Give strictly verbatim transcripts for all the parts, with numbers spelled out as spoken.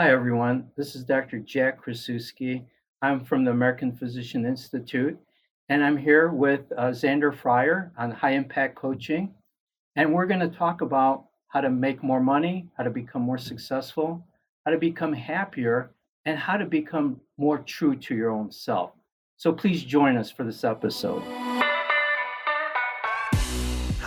Hi, everyone. This is Doctor Jack Krasuski. I'm from the American Physician Institute, and I'm here with uh, Xander Fryer on high impact coaching. And we're going to talk about how to make more money, how to become more successful, how to become happier, and how to become more true to your own self. So please join us for this episode.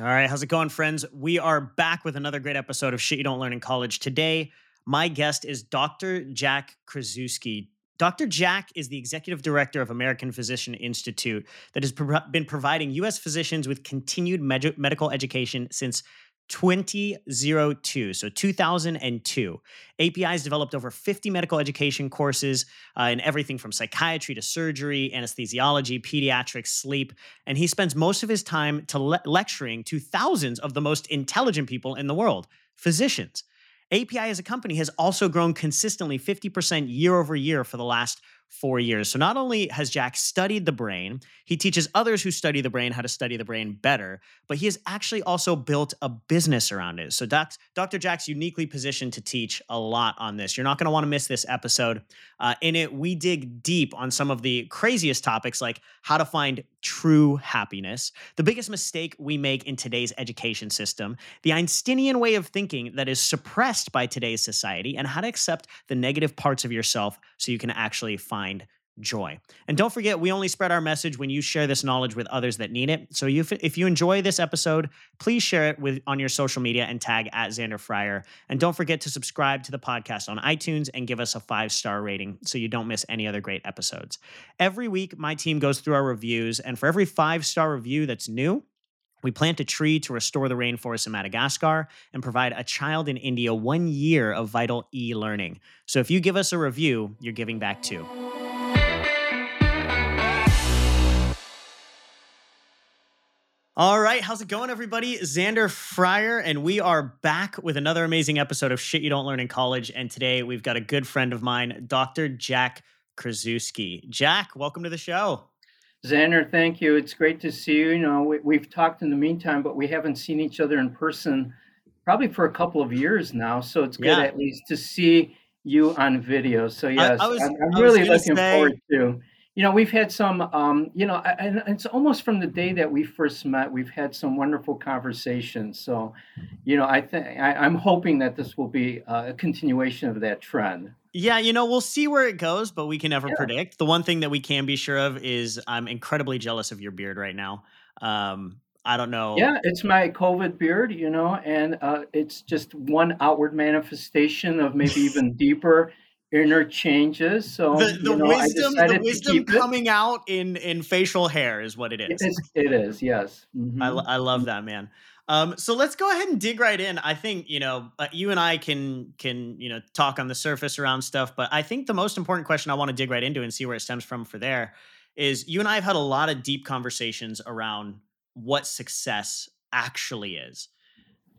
All right, how's it going, friends? We are back with another great episode of Shit You Don't Learn in College. Today, my guest is Doctor Jack Krasuski. Doctor Jack is the executive director of American Physician Institute that has pro- been providing U S physicians with continued med- medical education since two thousand two, so two thousand two. A P I has developed over fifty medical education courses uh, in everything from psychiatry to surgery, anesthesiology, pediatrics, sleep, and he spends most of his time to le- lecturing to thousands of the most intelligent people in the world, physicians. A P I as a company has also grown consistently fifty percent year over year for the last four years. So not only has Jack studied the brain, he teaches others who study the brain how to study the brain better, but he has actually also built a business around it. So doc, Doctor Jack's uniquely positioned to teach a lot on this. You're not going to want to miss this episode. Uh, in it, we dig deep on some of the craziest topics like how to find true happiness, the biggest mistake we make in today's education system, the Einsteinian way of thinking that is suppressed by today's society, and how to accept the negative parts of yourself so you can actually find Find joy. And don't forget, we only spread our message when you share this knowledge with others that need it. So you, if you enjoy this episode, please share it with on your social media and tag at Xander Fryer. And don't forget to subscribe to the podcast on iTunes and give us a five-star rating so you don't miss any other great episodes. Every week, my team goes through our reviews, and for every five-star review that's new, we plant a tree to restore the rainforest in Madagascar and provide a child in India one year of vital e-learning. So if you give us a review, you're giving back too. All right, how's it going, everybody? Xander Fryer, and we are back with another amazing episode of Shit You Don't Learn in College. And today we've got a good friend of mine, Doctor Jack Krasuski. Jack, welcome to the show. Xander, thank you. It's great to see you. You know, we, we've talked in the meantime, but we haven't seen each other in person probably for a couple of years now. So it's good yeah. at least to see you on video. So yes, I, I was, I'm, I'm I really looking say... forward to. You know, we've had some, um, you know, and it's almost from the day that we first met, we've had some wonderful conversations. So, you know, I think I'm hoping that this will be a continuation of that trend. Yeah, you know, we'll see where it goes, but we can never yeah. predict. The one thing that we can be sure of is I'm incredibly jealous of your beard right now. Um, I don't know. Yeah, it's my COVID beard, you know, and uh, it's just one outward manifestation of maybe even deeper inner changes. So the, the you know, wisdom, the wisdom coming it. out in in facial hair is what it is. It is, it is yes. Mm-hmm. I, I love that, man. Um, so let's go ahead and dig right in. I think, you know, uh, you and I can, can, you know, talk on the surface around stuff, but I think the most important question I want to dig right into and see where it stems from for there is you and I have had a lot of deep conversations around what success actually is.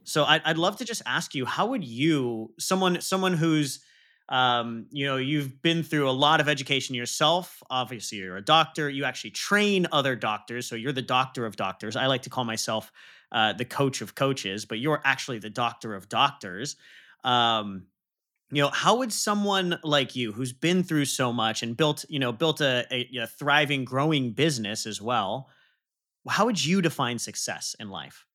So I, I'd love to just ask you, how would you, someone, someone who's, um, you know, you've been through a lot of education yourself. Obviously you're a doctor, you actually train other doctors. So you're the doctor of doctors. I like to call myself Uh, the coach of coaches, but you're actually the doctor of doctors. Um, you know, how would someone like you, who's been through so much and built, you know, built a, a, a thriving, growing business as well, how would you define success in life?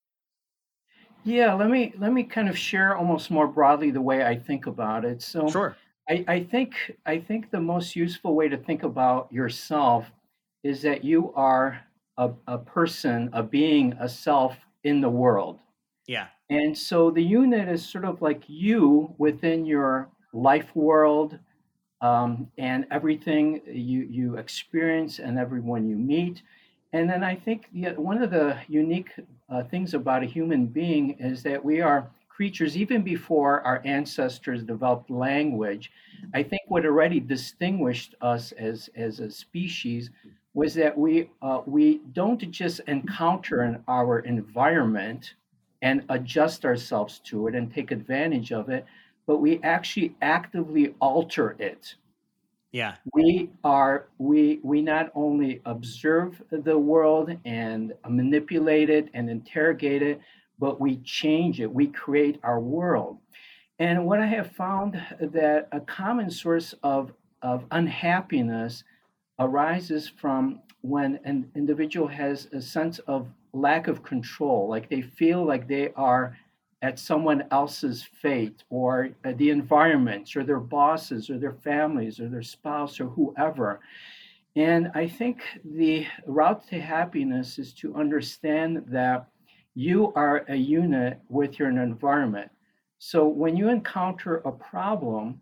Yeah, let me let me kind of share almost more broadly the way I think about it. So sure. I, I think I think the most useful way to think about yourself is that you are a, a person, a being, a self in the world. Yeah. And so the unit is sort of like you within your life world, um, and everything you, you experience and everyone you meet. And then I think the, one of the unique uh, things about a human being is that we are creatures, even before our ancestors developed language. I think what already distinguished us as, as a species was that we uh, we don't just encounter in our environment and adjust ourselves to it and take advantage of it, but we actually actively alter it. Yeah, we are we we not only observe the world and manipulate it and interrogate it, but we change it. We create our world. And what I have found that a common source of, of unhappiness arises from when an individual has a sense of lack of control, like they feel like they are at someone else's fate or the environments or their bosses or their families or their spouse or whoever. And I think the route to happiness is to understand that you are a unit with your environment. So when you encounter a problem,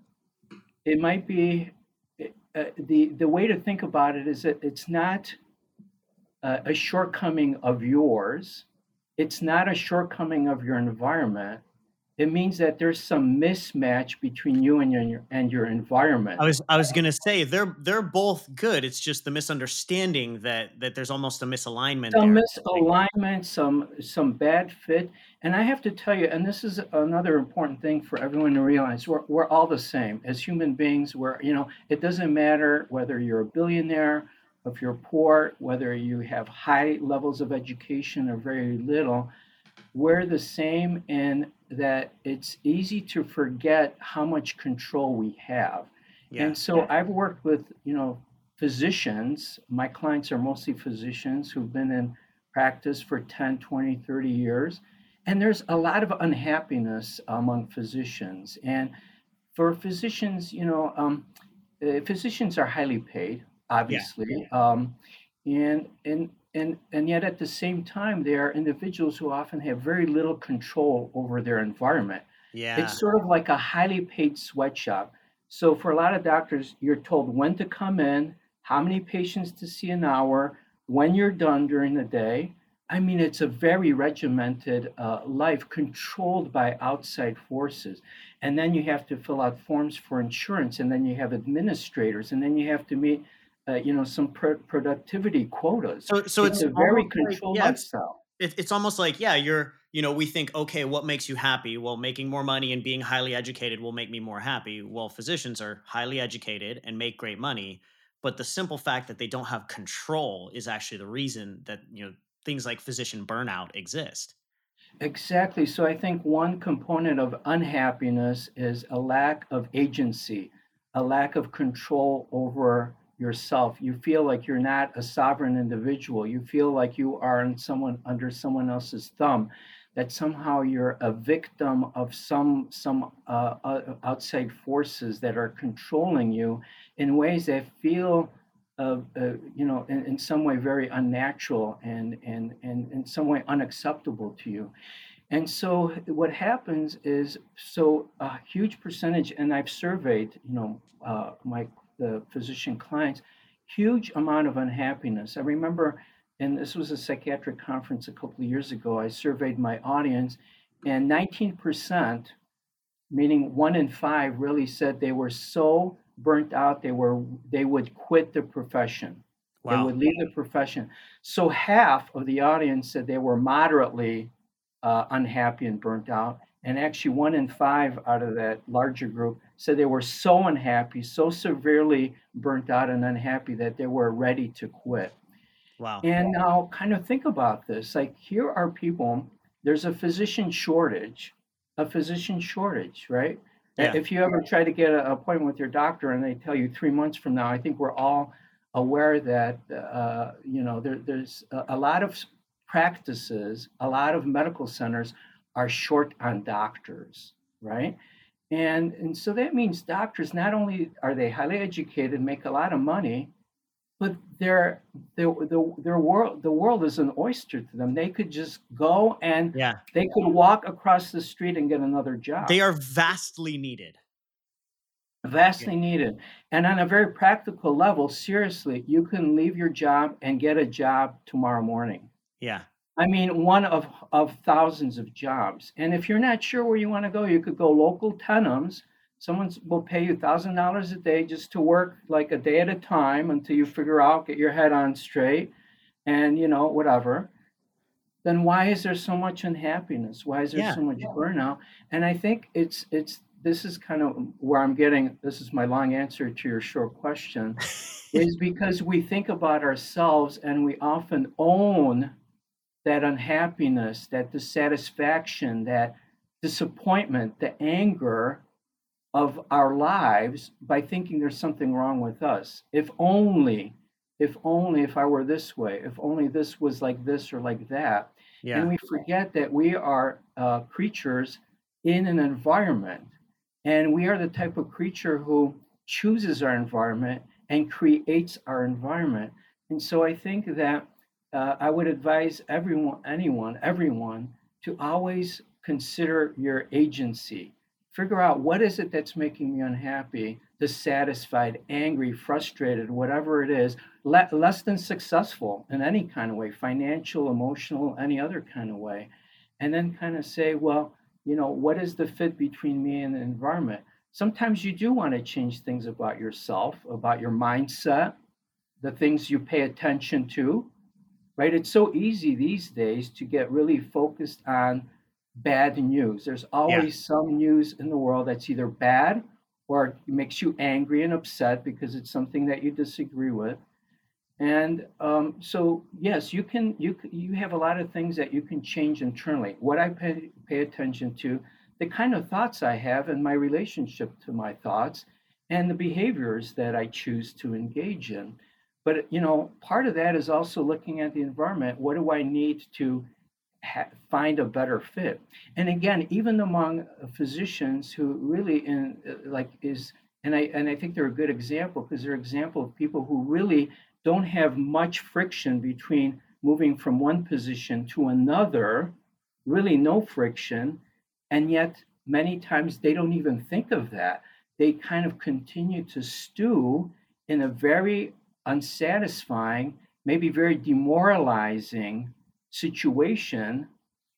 it might be, uh, the, the way to think about it is that it's not uh, a shortcoming of yours. It's not a shortcoming of your environment. It means that there's some mismatch between you and your and your environment. I was I was gonna say they're they're both good. It's just the misunderstanding that that there's almost a misalignment. Some there. misalignment, some some bad fit. And I have to tell you, and this is another important thing for everyone to realize: we're we're all the same as human beings. We're you know it doesn't matter whether you're a billionaire, if you're poor, whether you have high levels of education or very little, we're the same in that it's easy to forget how much control we have. Yeah. And so yeah. I've worked with, you know, physicians. My clients are mostly physicians who've been in practice for ten, twenty, thirty years. And there's a lot of unhappiness among physicians. And for physicians, you know, um, physicians are highly paid, obviously. Yeah. Um, and, and, and, and yet at the same time, they are individuals who often have very little control over their environment. Yeah. It's sort of like a highly paid sweatshop. So for a lot of doctors, you're told when to come in, how many patients to see an hour, when you're done during the day. I mean, it's a very regimented uh, life controlled by outside forces. And then you have to fill out forms for insurance, and then you have administrators, and then you have to meet Uh, you know, some pro- productivity quotas. So, so it's, it's a very controlled like, yeah, lifestyle. It's, it's almost like, yeah, you're, you know, we think, okay, what makes you happy? Well, making more money and being highly educated will make me more happy. Well, physicians are highly educated and make great money, but the simple fact that they don't have control is actually the reason that, you know, things like physician burnout exist. Exactly. So I think one component of unhappiness is a lack of agency, a lack of control over yourself. You feel like you're not a sovereign individual. You feel like you are in someone under someone else's thumb, that somehow you're a victim of some some uh, outside forces that are controlling you in ways that feel, uh, uh, you know, in, in some way very unnatural and, and, and in some way unacceptable to you. And so what happens is, so a huge percentage, and I've surveyed, you know, uh, my the physician clients, huge amount of unhappiness. I remember, and this was a psychiatric conference a couple of years ago, I surveyed my audience, and nineteen percent, meaning one in five, really said they were so burnt out, they were they would quit the profession. Wow. They would leave the profession. So half of the audience said they were moderately uh, unhappy and burnt out. And actually one in five out of that larger group said they were so unhappy, so severely burnt out and unhappy that they were ready to quit. Wow. And now kind of think about this, like here are people, there's a physician shortage, a physician shortage, right? Yeah. If you ever try to get an appointment with your doctor and they tell you three months from now, I think we're all aware that, uh, you know, there, there's a, a lot of practices, a lot of medical centers are short on doctors, right? And, and so that means doctors, not only are they highly educated, make a lot of money, but their their the their world the world is an oyster to them. They could just go and yeah. they could walk across the street and get another job. They are vastly needed. Vastly yeah. needed. And on a very practical level, seriously, you can leave your job and get a job tomorrow morning. Yeah. I mean, one of, of thousands of jobs. And if you're not sure where you want to go, you could go local tenums. Someone will pay you one thousand dollars a day just to work like a day at a time until you figure out, get your head on straight and, you know, whatever. Then why is there so much unhappiness? Why is there yeah. so much burnout? And I think it's, it's, this is kind of where I'm getting, this is my long answer to your short question, is because we think about ourselves and we often own that unhappiness, that dissatisfaction, that disappointment, the anger of our lives by thinking there's something wrong with us. If only, if only if I were this way, if only this was like this or like that. Yeah. And we forget that we are uh, creatures in an environment, and we are the type of creature who chooses our environment and creates our environment. And so I think that uh, I would advise everyone, anyone, everyone to always consider your agency. Figure out what is it that's making me unhappy, dissatisfied, angry, frustrated, whatever it is, le- less than successful in any kind of way, financial, emotional, any other kind of way. And then kind of say, well, you know, what is the fit between me and the environment? Sometimes you do want to change things about yourself, about your mindset, the things you pay attention to, right? It's so easy these days to get really focused on bad news. There's always yeah. some news in the world that's either bad or makes you angry and upset because it's something that you disagree with. And um, so, yes, you can. You you have a lot of things that you can change internally. What I pay, pay attention to, the kind of thoughts I have, and my relationship to my thoughts, and the behaviors that I choose to engage in. But you know, part of that is also looking at the environment. What do I need to Ha- find a better fit? And again, even among physicians who really in like is and I and I think they're a good example, because they're an example of people who really don't have much friction between moving from one position to another, really no friction, and yet many times they don't even think of that. They kind of continue to stew in a very unsatisfying, maybe very demoralizing situation,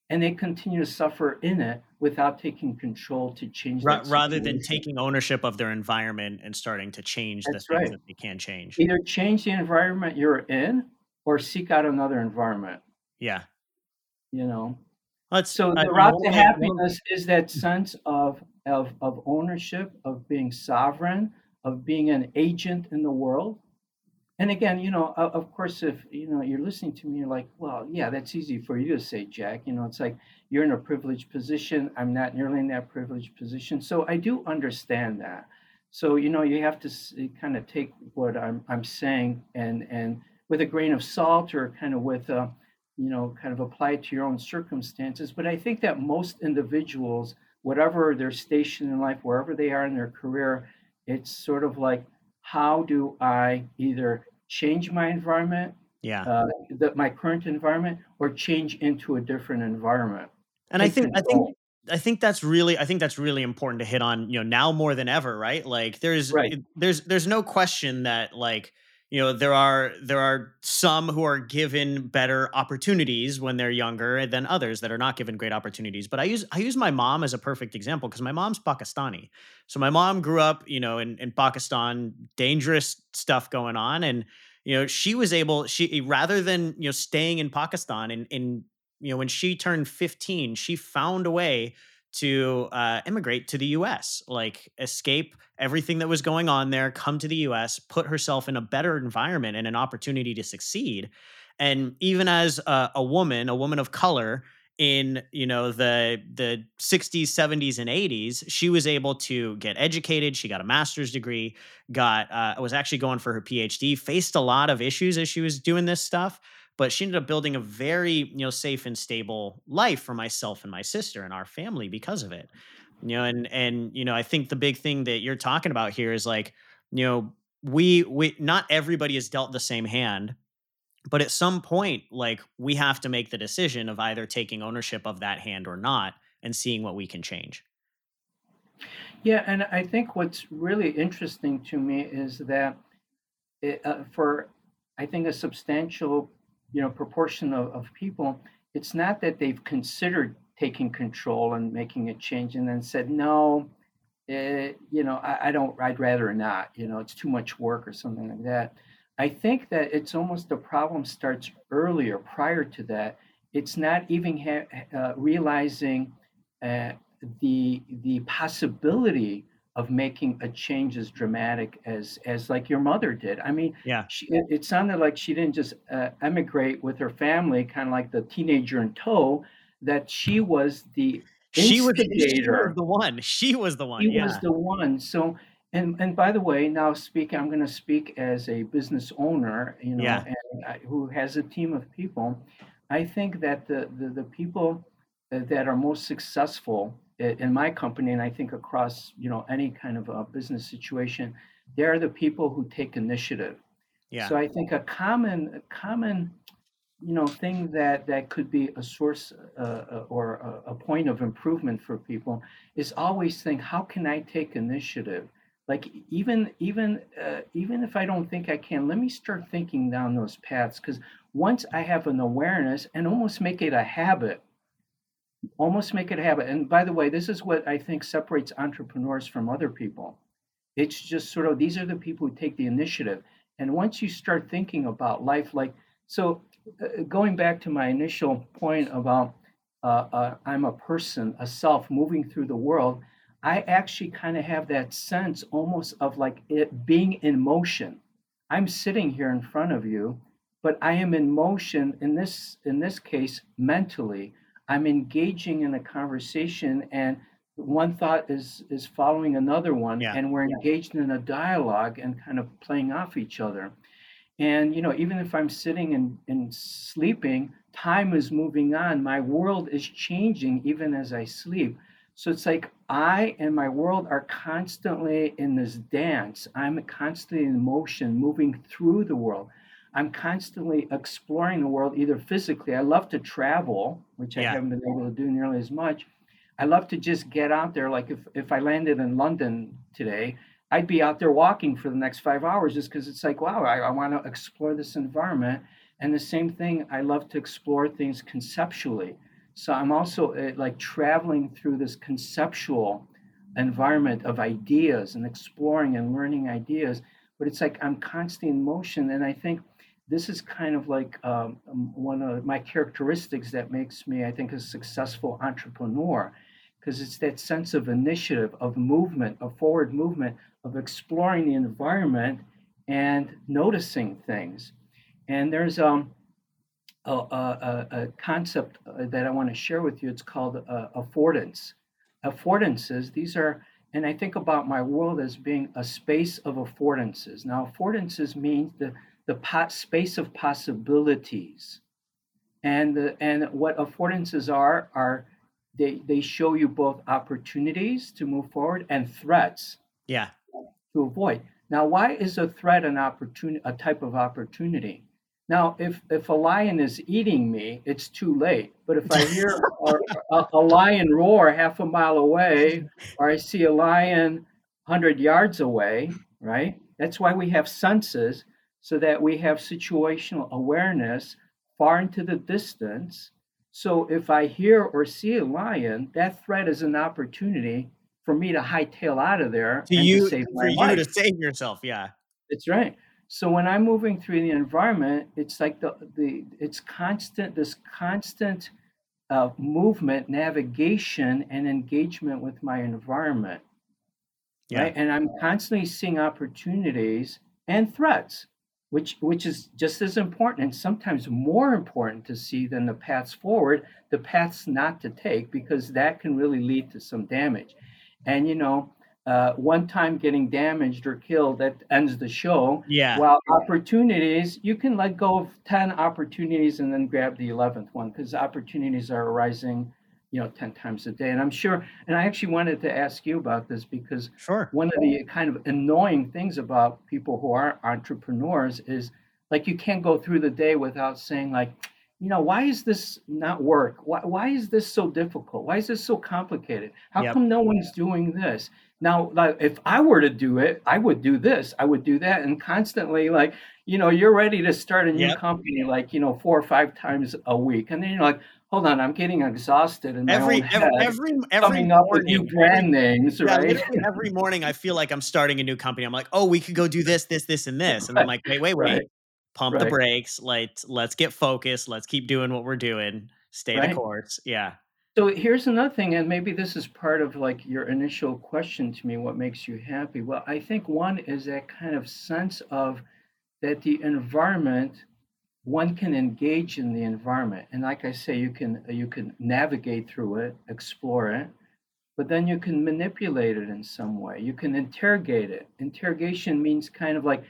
and they continue to suffer in it without taking control to change that situation. Rather than taking ownership of their environment and starting to change the things that they can change. Either change the environment you're in or seek out another environment. Yeah. You know, Let's, so the route to happiness is that sense of, of, of ownership, of being sovereign, of being an agent in the world. And again, you know, of course, if, you know, you're listening to me, you're like, well, yeah, that's easy for you to say, Jack. You know, it's like you're in a privileged position. I'm not nearly in that privileged position. So I do understand that. So, you know, you have to kind of take what I'm I'm saying and and with a grain of salt, or kind of with, a, you know, kind of apply it to your own circumstances. But I think that most individuals, whatever their station in life, wherever they are in their career, it's sort of like, how do I either change my environment, yeah, uh, the, my current environment, or change into a different environment. And I think, I think, I think that's really, I think that's really important to hit on, you know, now more than ever, right? Like there's, right. there's, there's no question that like, you know, there are, there are some who are given better opportunities when they're younger than others that are not given great opportunities. But I use, I use my mom as a perfect example, because my mom's Pakistani. So my mom grew up, you know, in, in Pakistan, dangerous stuff going on. And, you know, she was able, she, rather than, you know, staying in Pakistan and, and, you know, when she turned fifteen, she found a way to uh, immigrate to the U S, like escape everything that was going on there, come to the U S, put herself in a better environment and an opportunity to succeed. And even as a, a woman, a woman of color, in, you know, the the sixties, seventies, and eighties, she was able to get educated. She got a master's degree, got uh, was actually going for her P H D, faced a lot of issues as she was doing this stuff, But she ended up building a very, you know, safe and stable life for myself and my sister and our family because of it. You know, and, and, you know, I think the big thing that you're talking about here is like, you know, we, we, not everybody is dealt the same hand, but at some point, like, we have to make the decision of either taking ownership of that hand or not, and seeing what we can change. Yeah. And I think what's really interesting to me is that it, uh, for, I think a substantial, you know, proportion of, of people, it's not that they've considered taking control and making a change and then said, no, it, you know, I, I don't, I'd rather not, you know, it's too much work or something like that. I think that it's almost the problem starts earlier, prior to that. It's not even ha- uh, realizing uh, the the possibility of making a change as dramatic as, as like your mother did. I mean, yeah. she, it, it sounded like she didn't just uh, emigrate with her family, kind of like the teenager in tow, that she was the she instigator. Was the one. She was the one. She yeah. was the one. So, and and by the way, now speaking, I'm going to speak as a business owner, you know, yeah. and I, who has a team of people. I think that the, the, the people that are most successful in my company, and I think across, you know, any kind of a business situation, they are the people who take initiative. Yeah. So I think a common, a common, you know, thing that, that could be a source uh, or a, a point of improvement for people is always think, how can I take initiative? Like even, even, uh, even if I don't think I can, let me start thinking down those paths. Because once I have an awareness and almost make it a habit, almost make it a habit. And by the way, this is what I think separates entrepreneurs from other people. It's just sort of, these are the people who take the initiative. And once you start thinking about life, like, so uh, going back to my initial point about uh, uh, I'm a person, a self moving through the world, I actually kind of have that sense almost of like it being in motion. I'm sitting here in front of you, but I am in motion in this, in this case, mentally. I'm engaging in a conversation and one thought is, is following another one yeah. and we're engaged yeah. in a dialogue and kind of playing off each other. And, you know, even if I'm sitting and, and sleeping, time is moving on. My world is changing even as I sleep. So it's like I and my world are constantly in this dance. I'm constantly in motion, moving through the world. I'm constantly exploring the world, either physically. I love to travel, which yeah. I haven't been able to do nearly as much. I love to just get out there. Like if, if I landed in London today, I'd be out there walking for the next five hours just because it's like, wow, I, I want to explore this environment. And the same thing, I love to explore things conceptually. So I'm also uh, like traveling through this conceptual environment of ideas and exploring and learning ideas. But it's like I'm constantly in motion. And I think this is kind of like um, one of my characteristics that makes me, I think, a successful entrepreneur, because it's that sense of initiative, of movement, of forward movement, of exploring the environment and noticing things. And there's um, a, a, a concept that I want to share with you. It's called uh, affordance. Affordances, these are, and I think about my world as being a space of affordances. Now, affordances means the the pot space of possibilities. And the, and what affordances are, are they, they show you both opportunities to move forward and threats yeah. to avoid. Now, why is a threat an opportunity, a type of opportunity? Now, if, if a lion is eating me, it's too late. But if I hear a, a, a lion roar half a mile away, or I see a lion one hundred yards away, right? That's why we have senses, so that we have situational awareness far into the distance. So if I hear or see a lion, that threat is an opportunity for me to hightail out of there to and you, to save my for life. You to save yourself, yeah. That's right. So when I'm moving through the environment, it's like the, the it's constant, this constant uh, movement, navigation, and engagement with my environment. Yeah. Right? And I'm constantly seeing opportunities and threats, which which is just as important and sometimes more important to see than the paths forward, the paths not to take, because that can really lead to some damage. And, you know, uh, one time getting damaged or killed, that ends the show. Yeah. While opportunities, you can let go of ten opportunities and then grab the eleventh one, because opportunities are arising, you know, ten times a day. And I'm sure, and I actually wanted to ask you about this, because sure. one of the kind of annoying things about people who are entrepreneurs is, like, you can't go through the day without saying, like, you know, why is this not work? Why, why is this so difficult? Why is this so complicated? How yep. come no one's doing this? Now, like, if I were to do it, I would do this, I would do that. And constantly, like, you know, you're ready to start a new yep. company, like, you know, four or five times a week. And then you're like, hold on, I'm getting exhausted in my every, own head, every, every, coming up morning, with new brand names, yeah, right? Every morning I feel like I'm starting a new company. I'm like, oh, we could go do this, this, this, and this. And I'm like, wait, wait, wait, right. pump right. the brakes. Like, let's get focused. Let's keep doing what we're doing. Stay right. the course. Yeah. So here's another thing, and maybe this is part of, like, your initial question to me, what makes you happy? Well, I think one is that kind of sense of that the environment, one can engage in the environment. And like I say, you can you can navigate through it, explore it, but then you can manipulate it in some way. You can interrogate it. Interrogation means kind of like,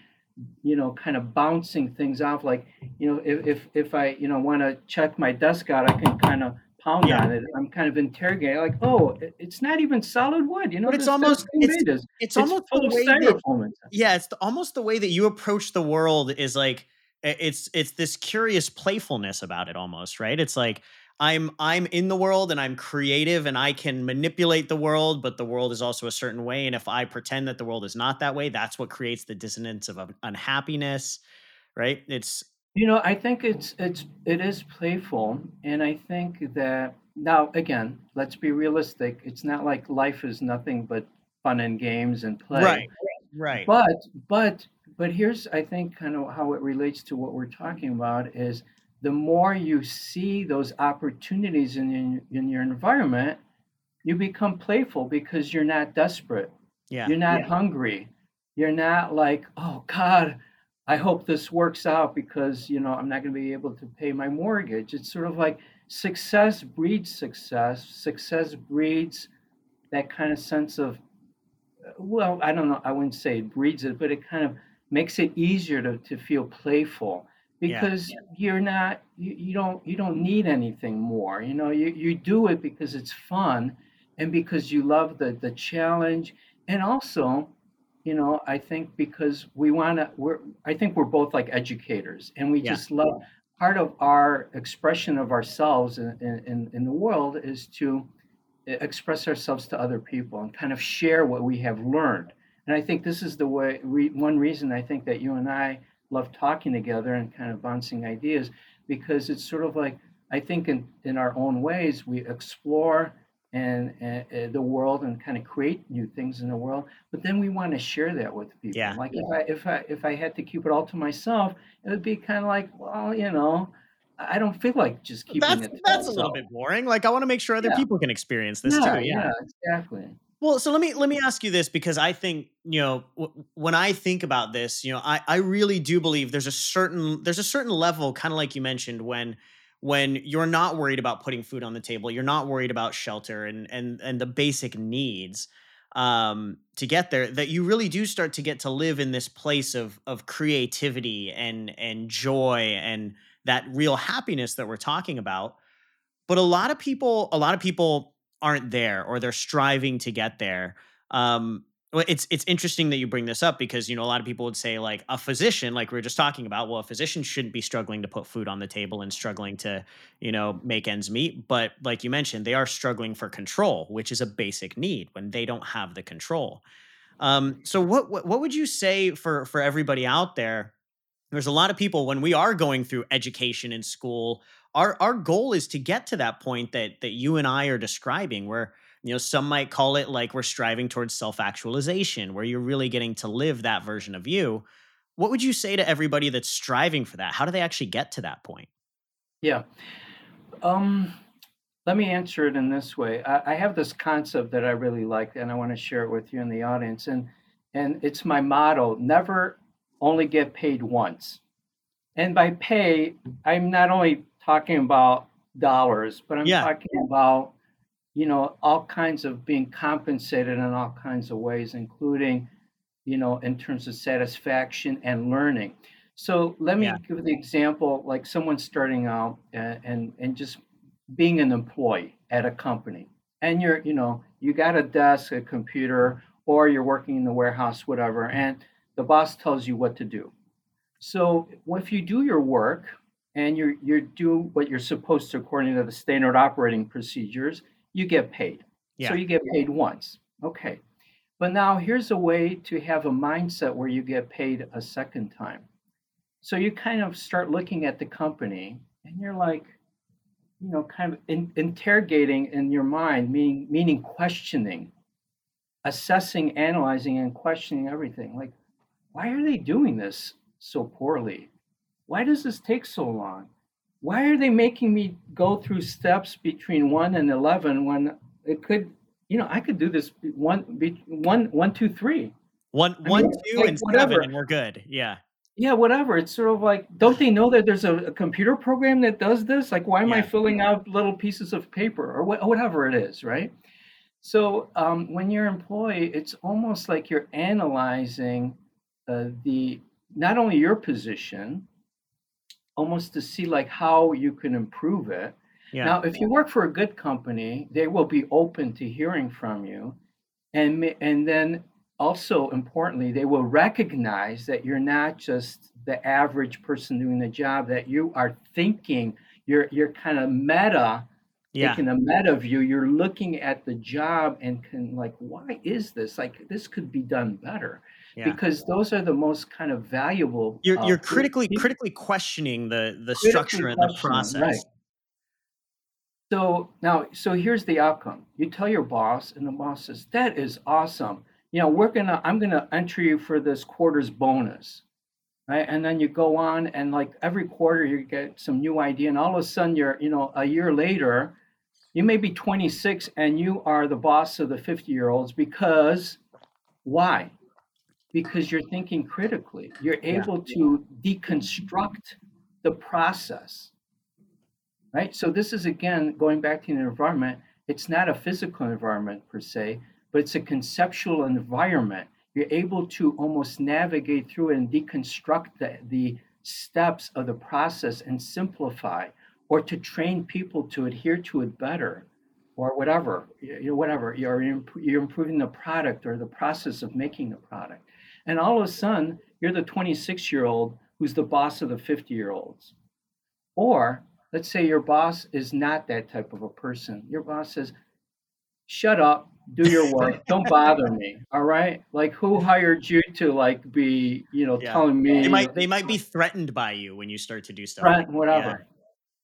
you know, kind of bouncing things off. Like, you know, if if, if I, you know, want to check my desk out, I can kind of pound yeah. on it. I'm kind of interrogating, like, oh, it's not even solid wood, you know. But it's almost it's, it's, it's almost full of styrofoam. Yeah, it's the, almost the way that you approach the world is like, it's it's this curious playfulness about it almost, right? It's like, I'm I'm in the world and I'm creative and I can manipulate the world, but the world is also a certain way. And if I pretend that the world is not that way, that's what creates the dissonance of unhappiness, right? It's, you know, I think it's it's it is playful. And I think that, now, again, let's be realistic. It's not like life is nothing but fun and games and play. Right, right. But, but, but here's, I think, kind of how it relates to what we're talking about is, the more you see those opportunities in your, in your environment, you become playful, because you're not desperate. Yeah. You're not yeah. hungry. You're not like, oh God, I hope this works out, because, you know, I'm not going to be able to pay my mortgage. It's sort of like success breeds success. Success breeds that kind of sense of, well, I don't know. I wouldn't say it breeds it, but it kind of makes it easier to, to feel playful. Because yeah. you're not, you, you don't, you don't need anything more. You know, you, you do it because it's fun, and because you love the, the challenge. And also, you know, I think because we want to, we're, I think we're both like educators, and we yeah. just love, part of our expression of ourselves in, in, in the world is to express ourselves to other people and kind of share what we have learned. And I think this is the way, re, one reason I think that you and I love talking together and kind of bouncing ideas, because it's sort of like, I think in, in our own ways, we explore and, and the world and kind of create new things in the world, but then we want to share that with people. Yeah. Like yeah. if I, if I, if I had to keep it all to myself, it would be kind of like, well, you know, I don't feel like just keeping that's, it. To that's myself. A little bit boring. Like, I want to make sure other yeah. people can experience this yeah, too. Yeah. yeah, exactly. Well, so let me let me ask you this, because I think, you know, w- when I think about this, you know, I, I really do believe there's a certain there's a certain level, kind of like you mentioned, when when you're not worried about putting food on the table, you're not worried about shelter and and and the basic needs um, to get there, that you really do start to get to live in this place of of creativity and and joy and that real happiness that we're talking about. But a lot of people, a lot of people. aren't there, or they're striving to get there. Um, it's it's interesting that you bring this up, because, you know, a lot of people would say, like, a physician, like we were just talking about, well, a physician shouldn't be struggling to put food on the table and struggling to, you know, make ends meet. But like you mentioned, they are struggling for control, which is a basic need when they don't have the control. Um, so what, what what would you say for for everybody out there? There's a lot of people, when we are going through education in school, Our our goal is to get to that point that that you and I are describing, where, you know, some might call it like we're striving towards self-actualization, where you're really getting to live that version of you. What would you say to everybody that's striving for that? How do they actually get to that point? Yeah. Um, let me answer it in this way. I, I have this concept that I really like, and I want to share it with you in the audience. And and it's my motto: never only get paid once. And by pay, I'm not only talking about dollars, but I'm yeah. talking about you know, all kinds of being compensated in all kinds of ways, including, you know, in terms of satisfaction and learning. So let me yeah. give an example, like someone starting out and, and, and just being an employee at a company, and you're, you know, you got a desk, a computer, or you're working in the warehouse, whatever, and the boss tells you what to do. So if you do your work and you you do what you're supposed to according to the standard operating procedures, you get paid. Yeah. So you get paid once. Okay. But now here's a way to have a mindset where you get paid a second time. So you kind of start looking at the company and you're like, you know, kind of in, interrogating in your mind, meaning, meaning questioning, assessing, analyzing, and questioning everything. Like, why are they doing this so poorly? Why does this take so long? Why are they making me go through steps between one and eleven when it could, you know, I could do this one, one, one, two, three. One, I one, mean, two, like and whatever. Seven, and we're good. Yeah. Yeah, whatever. It's sort of like, don't they know that there's a, a computer program that does this? Like, why am yeah. I filling out little pieces of paper or wh- whatever it is, right? So um, when you're an employee, it's almost like you're analyzing uh, the not only your position, almost to see like how you can improve it. Yeah. Now, if you work for a good company, they will be open to hearing from you. And, and then also importantly, they will recognize that you're not just the average person doing the job, that you are thinking, you're you're kind of meta, yeah. taking a meta view. You're looking at the job and can like, why is this? Like, this could be done better. Yeah. Because those are the most kind of valuable. You're, uh, you're critically people. critically questioning the, the structure and the process. Right. So now, so here's the outcome. You tell your boss, and the boss says, "That is awesome. You know, we're gonna, I'm gonna enter you for this quarter's bonus, right?" And then you go on, and like every quarter, you get some new idea, and all of a sudden, you're, you know, a year later, you may be twenty-six, and you are the boss of the fifty-year-olds because why? Because you're thinking critically. You're able yeah. to deconstruct the process, right? So this is, again, going back to the environment, it's not a physical environment per se, but it's a conceptual environment. You're able to almost navigate through and deconstruct the, the steps of the process and simplify, or to train people to adhere to it better, or whatever, you know, whatever, you're, imp- you're improving the product or the process of making the product. And all of a sudden, you're the twenty-six-year-old who's the boss of the fifty-year-olds. Or let's say your boss is not that type of a person. Your boss says, "Shut up, do your work, don't bother me, all right? Like, who hired you to, like, be, you know, yeah. telling me?" They might, they might be threatened by you when you start to do stuff. Threat, whatever. Yeah.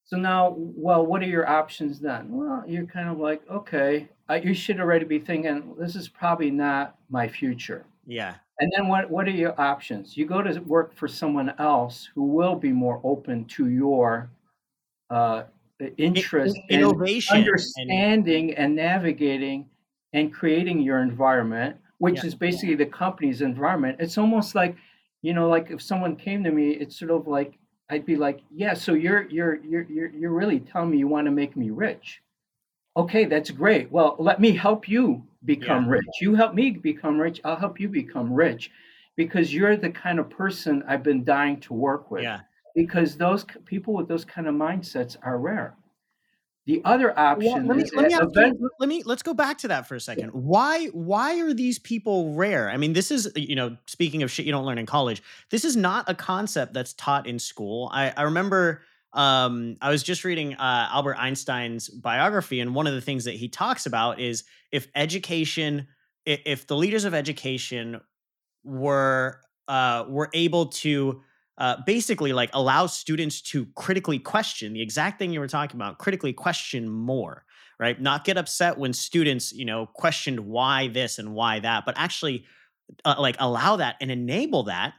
So now, well, what are your options then? Well, you're kind of like, okay, I, you should already be thinking, this is probably not my future. Yeah. And then what, what are your options? You go to work for someone else who will be more open to your uh, interest, in, innovation, and understanding and, and navigating and creating your environment, which yeah. is basically the company's environment. It's almost like, you know, like if someone came to me, it's sort of like, I'd be like, yeah, so you're you're you're you're you're really telling me you want to make me rich. Okay, that's great. Well, let me help you become yeah. rich. You help me become rich, I'll help you become rich, because you're the kind of person I've been dying to work with. Yeah. Because those people with those kind of mindsets are rare. The other option well, let me, is let me, event- you, let me let's go back to that for a second. Why why are these people rare? I mean, this is, you know, speaking of shit you don't learn in college, this is not a concept that's taught in school. I, I remember um, I was just reading uh, Albert Einstein's biography, and one of the things that he talks about is if education, if the leaders of education were uh, were able to Uh, basically, like, allow students to critically question the exact thing you were talking about, critically question more, right? Not get upset when students, you know, questioned why this and why that, but actually uh, like allow that and enable that,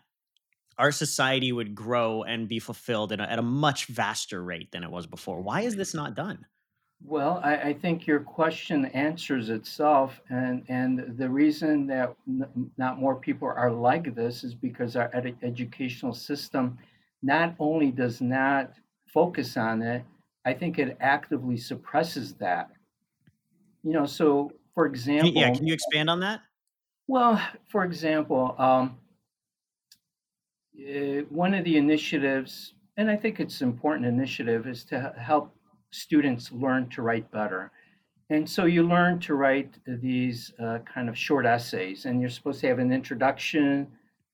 our society would grow and be fulfilled in a, at a much vaster rate than it was before. Why is this not done? Well, I, I think your question answers itself, and, and the reason that n- not more people are like this is because our ed- educational system not only does not focus on it, I think it actively suppresses that. you know, so for example, yeah, can you expand on that? Well, for example, um, uh, one of the initiatives, and I think it's an important initiative, is to help students learn to write better. And so you learn to write these uh, kind of short essays, and you're supposed to have an introduction,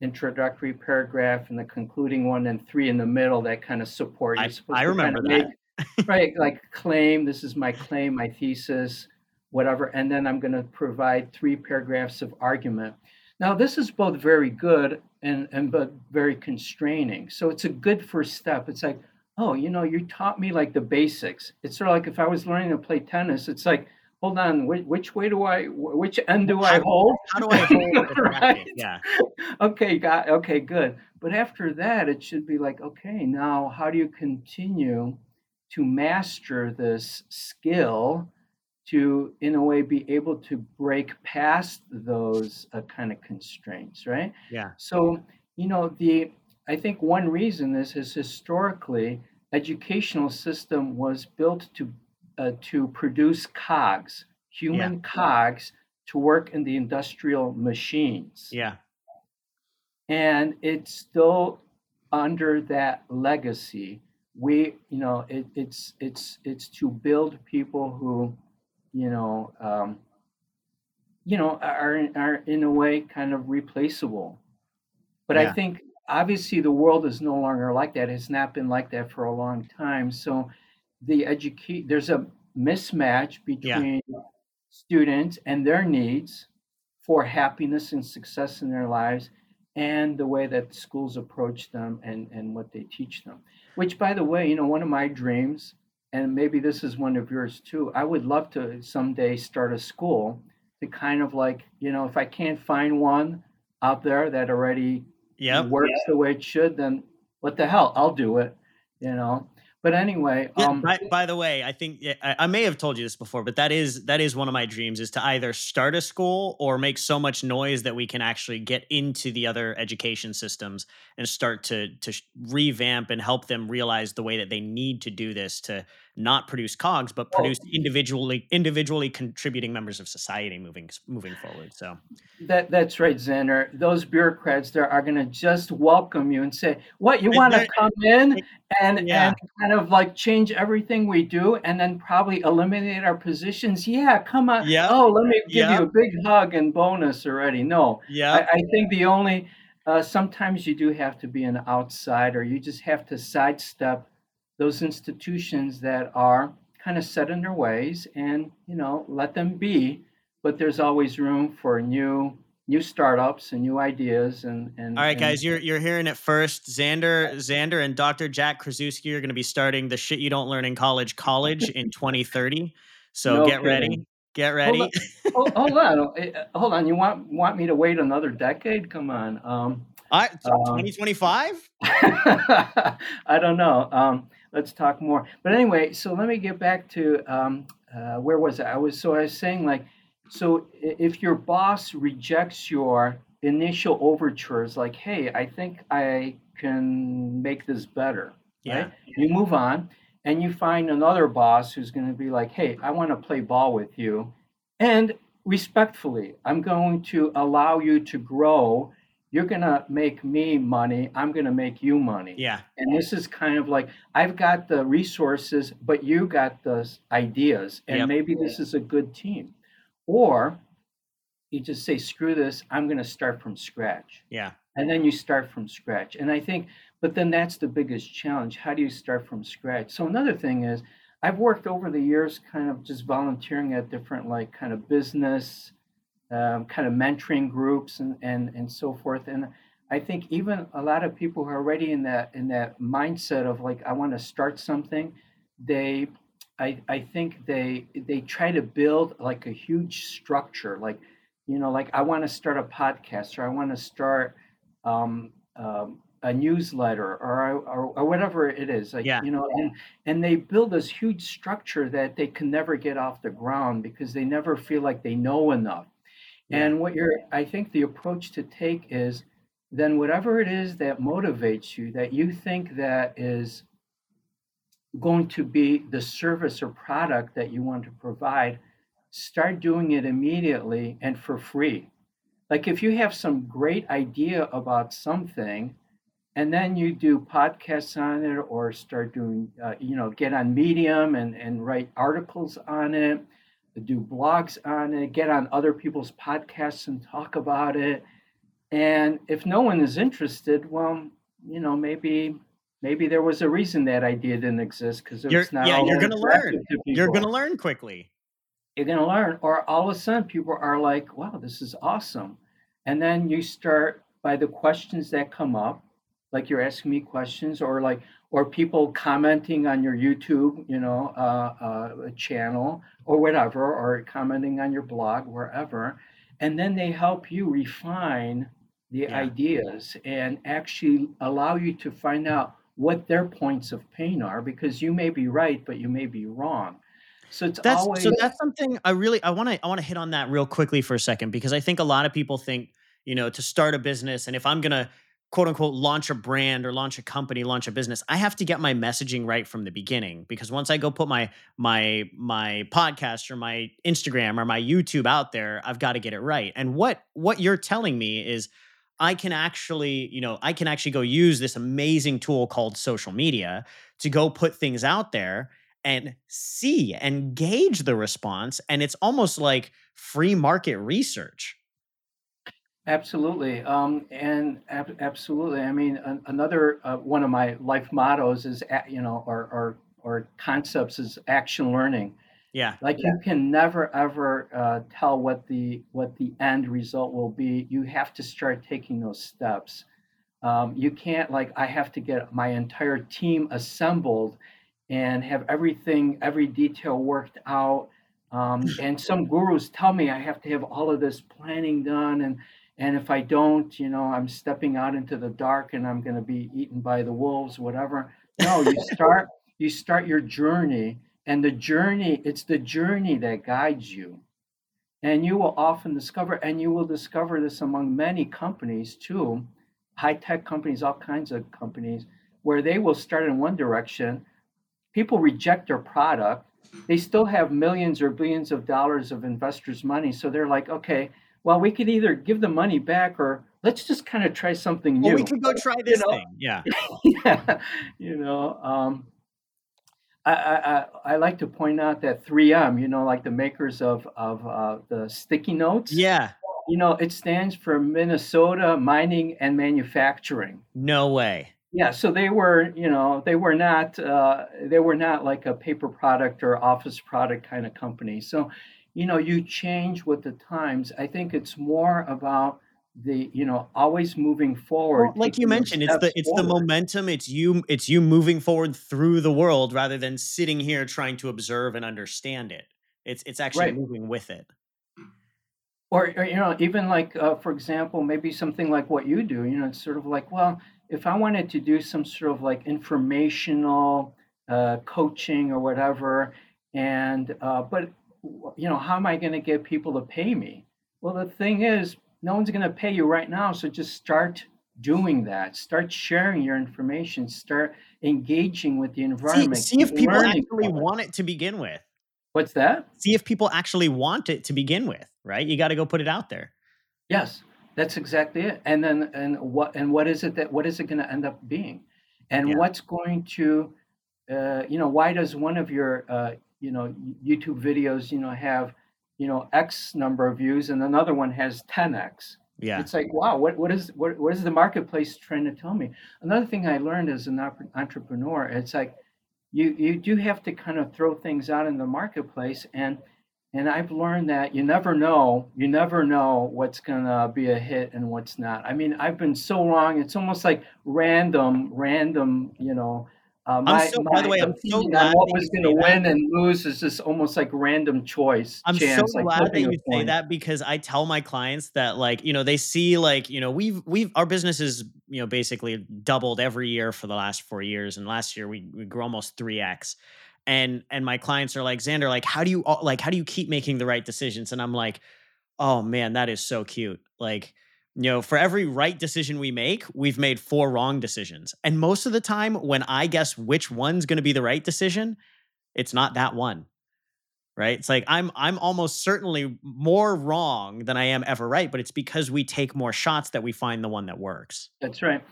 introductory paragraph, and the concluding one, and three in the middle that kind of support. You're supposed I, I to remember kind of that. Make, right, like claim, this is my claim, my thesis, whatever, and then I'm going to provide three paragraphs of argument. Now, this is both very good and, and but very constraining. So it's a good first step. It's like, oh, you know, you taught me like the basics. It's sort of like if I was learning to play tennis, it's like, hold on, which, which way do I, which end do I hold? How do I hold? Right? Yeah. Okay, got, okay, good. But after that, it should be like, okay, now how do you continue to master this skill to, in a way, be able to break past those uh, kind of constraints, right? Yeah. So, you know, the, I think one reason is, is historically, educational system was built to uh, to produce cogs, human yeah. cogs, to work in the industrial machines. Yeah. And it's still under that legacy. We, you know, it, it's it's it's to build people who, you know, um, you know, are are in a way kind of replaceable. But yeah. I think. Obviously, the world is no longer like that. It's not been like that for a long time. So the educate there's a mismatch between yeah. students and their needs for happiness and success in their lives and the way that schools approach them and, and what they teach them. Which, by the way, you know, one of my dreams, and maybe this is one of yours too, I would love to someday start a school to kind of like, you know, if I can't find one out there that already yeah works yep. the way it should, then what the hell, I'll do it, you know. But anyway, yeah, um by, by the way, I think I, I may have told you this before, but that is that is one of my dreams, is to either start a school or make so much noise that we can actually get into the other education systems and start to to revamp and help them realize the way that they need to do this to not produce cogs, but produce oh. individually individually contributing members of society moving moving forward. So that that's right, Xander. Those bureaucrats there are going to just welcome you and say, "What, you want to come in and yeah. and kind of like change everything we do, and then probably eliminate our positions? Yeah, come on. Yep. Oh, let me give yep. you a big hug and bonus already." No, yeah, I, I think the only uh, sometimes you do have to be an outsider. You just have to sidestep those institutions that are kind of set in their ways, and, you know, let them be, but there's always room for new new startups and new ideas. And, and all right, and, guys, you're you're hearing it first. Xander, Xander and Doctor Jack Krasuski are going to be starting the Shit You Don't Learn in College College in twenty thirty. So no get kidding. ready. Get ready. Hold on. hold on. Hold on. You want want me to wait another decade? Come on. Um, I, twenty twenty-five? Um, I don't know. Um, let's talk more. But anyway, so let me get back to um, uh, where was I? I was so I was saying like, so if your boss rejects your initial overtures, like, hey, I think I can make this better. Yeah. Right? You move on and you find another boss who's going to be like, hey, I want to play ball with you. And respectfully, I'm going to allow you to grow. You're going to make me money. I'm going to make you money. Yeah. And this is kind of like, I've got the resources, but you got the ideas. And yep. maybe this is a good team. Or you just say, screw this. I'm going to start from scratch. Yeah. And then you start from scratch. And I think, but then that's the biggest challenge. How do you start from scratch? So another thing is, I've worked over the years kind of just volunteering at different like kind of business Um, kind of mentoring groups and, and and so forth. And I think even a lot of people who are already in that in that mindset of like, I want to start something, they I I think they they try to build like a huge structure, like, you know, like I want to start a podcast, or I want to start um, um, a newsletter, or, or or whatever it is, like yeah. you know, and and they build this huge structure that they can never get off the ground because they never feel like they know enough. And what you're, I think the approach to take is then whatever it is that motivates you, that you think that is going to be the service or product that you want to provide, start doing it immediately and for free. Like if you have some great idea about something, and then you do podcasts on it or start doing, uh, you know, get on Medium and, and write articles on it, do blogs on it, get on other people's podcasts and talk about it. And if no one is interested, well, you know, maybe maybe there was a reason that idea didn't exist because it's not. Yeah, you're going to learn. You're going to learn quickly. You're going to learn. Or all of a sudden people are like, wow, this is awesome. And then you start by the questions that come up. Like you're asking me questions, or like, or people commenting on your YouTube, you know, uh, uh, channel or whatever, or commenting on your blog, wherever, and then they help you refine the yeah. ideas and actually allow you to find out what their points of pain are, because you may be right, but you may be wrong. So it's that's, always so that's something I really I want to I want to hit on that real quickly for a second, because I think a lot of people think, you know, to start a business, and if I'm gonna quote unquote, launch a brand or launch a company, launch a business, I have to get my messaging right from the beginning, because once I go put my my my podcast or my Instagram or my YouTube out there, I've got to get it right. And what what you're telling me is I can actually, you know, I can actually go use this amazing tool called social media to go put things out there and see and gauge the response. And it's almost like free market research. Absolutely. Um, and ab- absolutely. I mean, an- another uh, one of my life mottos is, uh, you know, or, or, or concepts is action learning. Yeah. Like yeah. you can never, ever uh, tell what the what the end result will be. You have to start taking those steps. Um, you can't like, I have to get my entire team assembled and have everything, every detail worked out. Um, and some gurus tell me I have to have all of this planning done. And And if I don't, you know, I'm stepping out into the dark and I'm going to be eaten by the wolves, whatever. No, you start, you start your journey, and the journey, it's the journey that guides you. And you will often discover, and you will discover this among many companies too, high tech companies, all kinds of companies, where they will start in one direction. People reject their product. They still have millions or billions of dollars of investors' money. So they're like, okay, well, we could either give the money back or let's just kind of try something new. Well, we could go try this you know? thing. Yeah. yeah. You know, um, I, I, I like to point out that three M, you know, like the makers of, of uh, the sticky notes. Yeah. You know, it stands for Minnesota Mining and Manufacturing. No way. Yeah. So they were, you know, they were not, uh, they were not like a paper product or office product kind of company. So, you know, you change with the times. I think it's more about the, you know, always moving forward. Well, like you mentioned, it's the it's forward. the momentum. It's you. It's you moving forward through the world rather than sitting here trying to observe and understand it. It's it's actually right. moving with it. Or, or you know, even like uh, for example, maybe something like what you do. You know, it's sort of like, well, if I wanted to do some sort of like informational uh, coaching or whatever, and uh, but. you know, how am I going to get people to pay me? Well, the thing is, no one's going to pay you right now. So just start doing that. Start sharing your information. Start engaging with the environment. See, see if people actually want it to begin with. What's that? See if people actually want it to begin with, right? You got to go put it out there. Yes, that's exactly it. And then, and what, and what is it that, what is it going to end up being? And yeah. what's going to, uh, you know, why does one of your, uh, you know, YouTube videos, you know, have, you know, X number of views and another one has ten X. Yeah. It's like, wow, what, what is, what, what is the marketplace trying to tell me? Another thing I learned as an entrepreneur, it's like, you, you do have to kind of throw things out in the marketplace. And, and I've learned that you never know, you never know what's going to be a hit and what's not. I mean, I've been so wrong. It's almost like random, random, you know, Uh, my, I'm so, my by the way, I'm so glad what was going to win and lose is just almost like random choice. I'm chance, so glad like that you say point. that, because I tell my clients that, like, you know, they see, like, you know, we've, we've, our business is, you know, basically doubled every year for the last four years. And last year we, we grew almost three X. And, and my clients are like, Xander, like, how do you, like, how do you keep making the right decisions? And I'm like, oh man, that is so cute. Like, you know, for every right decision we make, we've made four wrong decisions. And most of the time when I guess which one's going to be the right decision, it's not that one. right? It's like I'm I'm almost certainly more wrong than I am ever right, but it's because we take more shots that we find the one that works. That's right.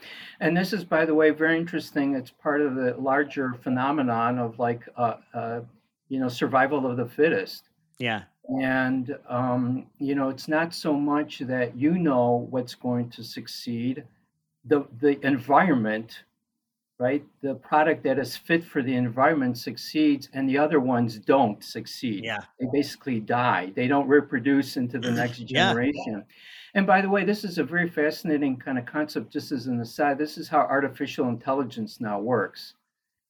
And this is, by the way, very interesting. It's part of the larger phenomenon of like, uh, uh, you know, survival of the fittest. Yeah. And, um, you know, it's not so much that you know what's going to succeed, the the environment, right? The product that is fit for the environment succeeds and the other ones don't succeed. Yeah. They basically die. They don't reproduce into the next generation. Yeah. And by the way, this is a very fascinating kind of concept. Just as an aside, this is how artificial intelligence now works.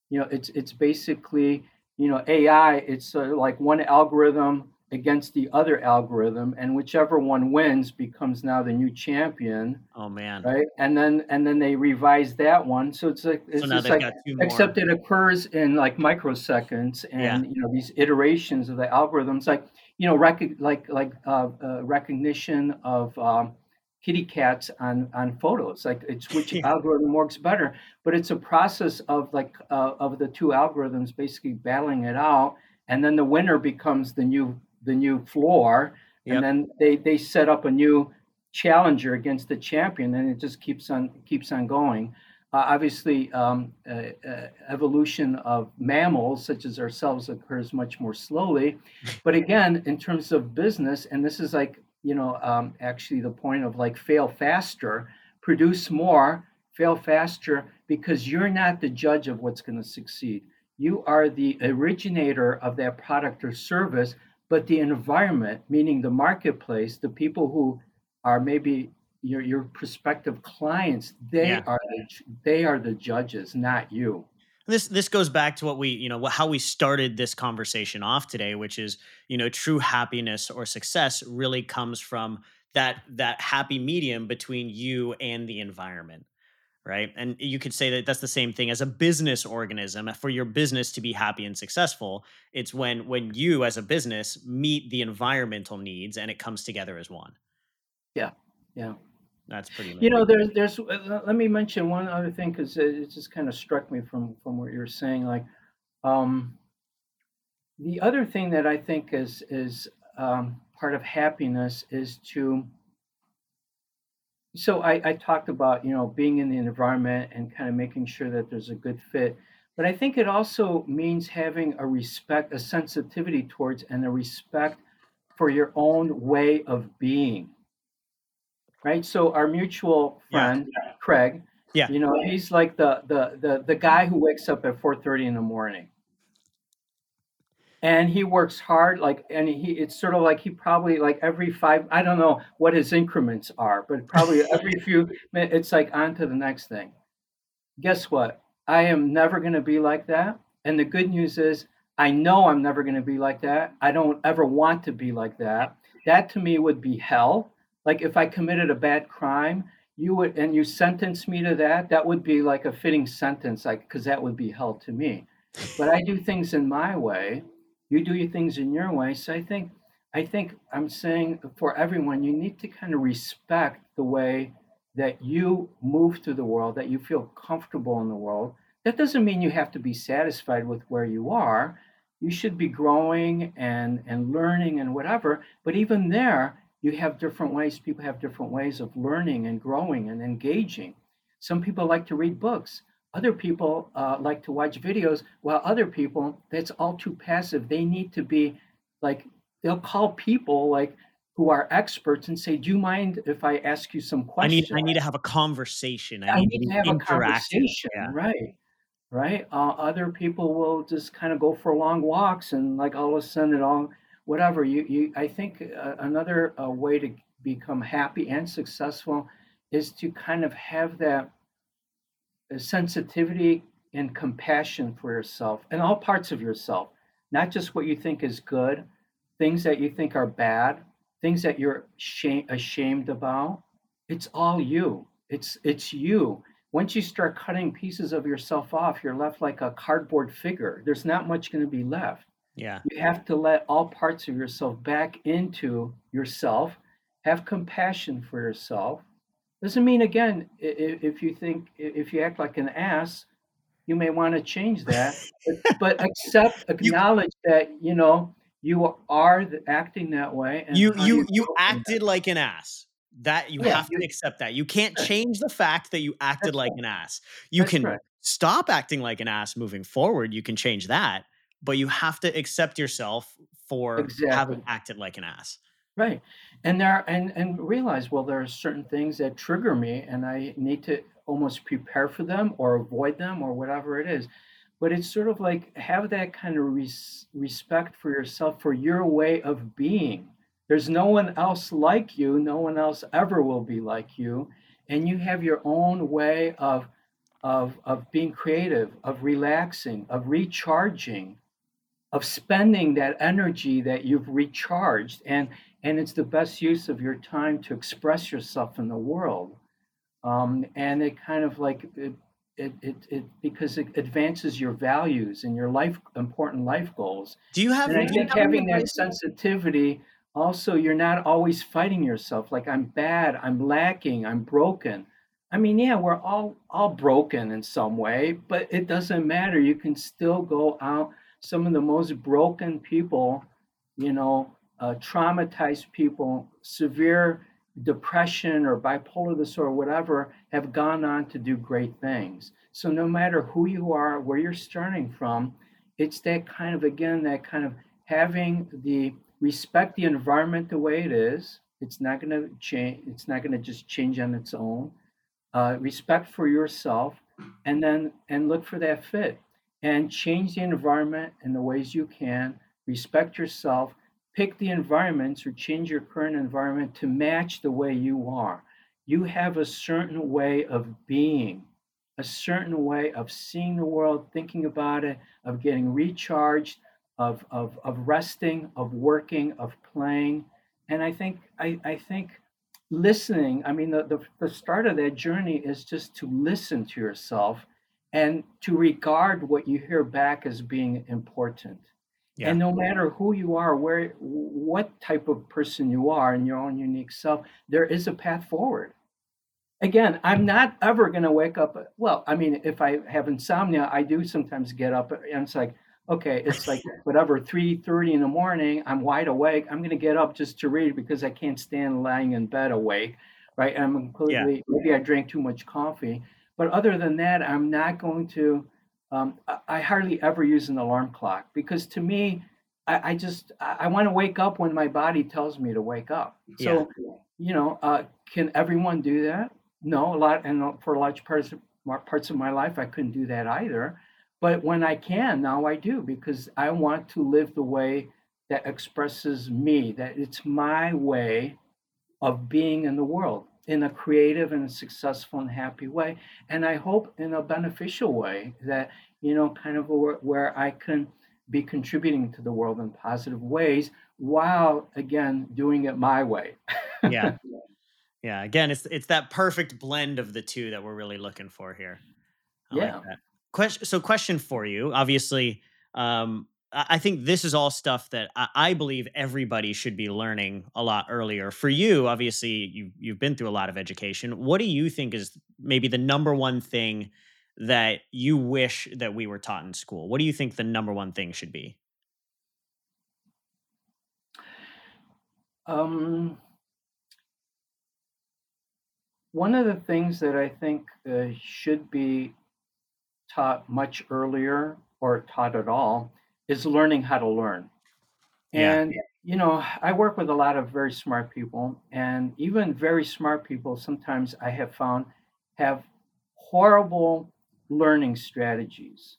You know, it's it's basically, you know, A I, it's sort of like one algorithm against the other algorithm, and whichever one wins becomes now the new champion. Oh man! Right, and then and then they revise that one. So it's like it's so just like, except it occurs in like microseconds, and yeah. you know these iterations of the algorithms, like you know rec- like like uh, uh, recognition of um, kitty cats on on photos. Like it's which yeah. algorithm works better, but it's a process of like uh, of the two algorithms basically battling it out, and then the winner becomes the new. the new floor, and yep. then they, they set up a new challenger against the champion, and it just keeps on keeps on going. Uh, obviously, um, uh, uh, evolution of mammals such as ourselves occurs much more slowly. But again, in terms of business, and this is like, you know, um, actually the point of like fail faster, produce more, fail faster, because you're not the judge of what's going to succeed. You are the originator of that product or service. But the environment, meaning the marketplace, the people who are maybe your your prospective clients, they yeah. are the, they are the judges, not you. This this goes back to what we you know how we started this conversation off today, which is you know true happiness or success really comes from that that happy medium between you and the environment. Right. And you could say that that's the same thing as a business organism. For your business to be happy and successful, it's when when you as a business meet the environmental needs and it comes together as one. Yeah. Yeah. That's pretty amazing. You know, there's, there's uh, let me mention one other thing, because it, it just kind of struck me from from what you're saying. Like um, the other thing that I think is is um, part of happiness is to. So I, I talked about, you know, being in the environment and kind of making sure that there's a good fit. But I think it also means having a respect, a sensitivity towards and a respect for your own way of being. Right. So our mutual friend, yeah. Craig, yeah. you know, he's like the, the the the guy who wakes up at four thirty in the morning. And he works hard, like, and he, it's sort of like he probably like every five, I don't know what his increments are, but probably every few minutes, it's like on to the next thing. Guess what? I am never going to be like that. And the good news is I know I'm never going to be like that. I don't ever want to be like that. That to me would be hell. Like if I committed a bad crime, you would, and you sentenced me to that, that would be like a fitting sentence, like, because that would be hell to me. But I do things in my way. You do your things in your way. So I think, I think I'm saying for everyone, you need to kind of respect the way that you move through the world, that you feel comfortable in the world. That doesn't mean you have to be satisfied with where you are. You should be growing and, and learning and whatever. But even there, you have different ways. People have different ways of learning and growing and engaging. Some people like to read books. Other people uh, like to watch videos, while other people, that's all too passive. They need to be like, they'll call people like who are experts and say, do you mind if I ask you some questions? I need, I need to have a conversation. I, I need, need to have a conversation, yeah. right? Right. Uh, other people will just kind of go for long walks and like all of a sudden it all, whatever. You, you. I think uh, another uh, way to become happy and successful is to kind of have that sensitivity and compassion for yourself and all parts of yourself, not just what you think is good, things that you think are bad, things that you're shame, ashamed about. It's all you. It's it's you. Once you start cutting pieces of yourself off, you're left like a cardboard figure. There's not much going to be left. Yeah. You have to let all parts of yourself back into yourself, have compassion for yourself. Doesn't mean, again, if you think, if you act like an ass, you may want to change that, but, but accept, acknowledge you, that, you know, You are acting that way. And you you, you, you acted that. like an ass. That you yeah, have you, to accept that. You can't change the fact that you acted like right. an ass. You that's can right. stop acting like an ass moving forward. You can change that, but you have to accept yourself for exactly. having acted like an ass. Right. And there are, and and realize, well, there are certain things that trigger me and I need to almost prepare for them or avoid them or whatever it is. But it's sort of like have that kind of res- respect for yourself, for your way of being. There's no one else like you. No one else ever will be like you. And you have your own way of, of, of being creative, of relaxing, of recharging, of spending that energy that you've recharged. And, and it's the best use of your time to express yourself in the world. Um, and it kind of like... It, It, it it because it advances your values and your life important life goals. Do you have? And I think having that sensitivity, also, you're not always fighting yourself. Like I'm bad, I'm lacking, I'm broken. I mean, yeah, we're all all broken in some way, but it doesn't matter. You can still go out. Some of the most broken people, you know, uh, traumatized people, severe depression or bipolar disorder, whatever, have gone on to do great things. So no matter who you are, where you're starting from, it's that kind of, again, that kind of having the respect the environment the way it is. It's not going to change. It's not going to just change on its own. Uh, respect for yourself, and then and look for that fit and change the environment in the ways you can. Respect yourself. Pick the environments or change your current environment to match the way you are. You have a certain way of being, a certain way of seeing the world, thinking about it, of getting recharged, of of, of resting, of working, of playing. And I think I, I think listening, I mean, the, the, the start of that journey is just to listen to yourself and to regard what you hear back as being important. Yeah. And no matter who you are, where, what type of person you are in your own unique self, there is a path forward. Again, I'm not ever going to wake up. Well, I mean, if I have insomnia, I do sometimes get up and it's like, okay, it's like whatever, three thirty in the morning, I'm wide awake. I'm going to get up just to read because I can't stand lying in bed awake, right? And I'm completely, yeah. maybe I drank too much coffee. But other than that, I'm not going to. Um, I hardly ever use an alarm clock because to me, I, I just, I, I want to wake up when my body tells me to wake up. So, yeah. you know, uh, can everyone do that? No, a lot. And for large parts of, parts of my life, I couldn't do that either. But when I can, now I do, because I want to live the way that expresses me, that it's my way of being in the world in a creative and successful and happy way. And I hope in a beneficial way that, you know, kind of where, where I can be contributing to the world in positive ways while, again, doing it my way. Yeah. Yeah. Again, it's it's that perfect blend of the two that we're really looking for here. I yeah. Like that. Question, so question for you, obviously, um, I think this is all stuff that I believe everybody should be learning a lot earlier. For you, obviously, you, you've been through a lot of education. What do you think is maybe the number one thing that you wish that we were taught in school? What do you think the number one thing should be? Um, one of the things that I think uh, should be taught much earlier or taught at all is learning how to learn. And, yeah. you know, I work with a lot of very smart people, and even very smart people, sometimes I have found, have horrible learning strategies.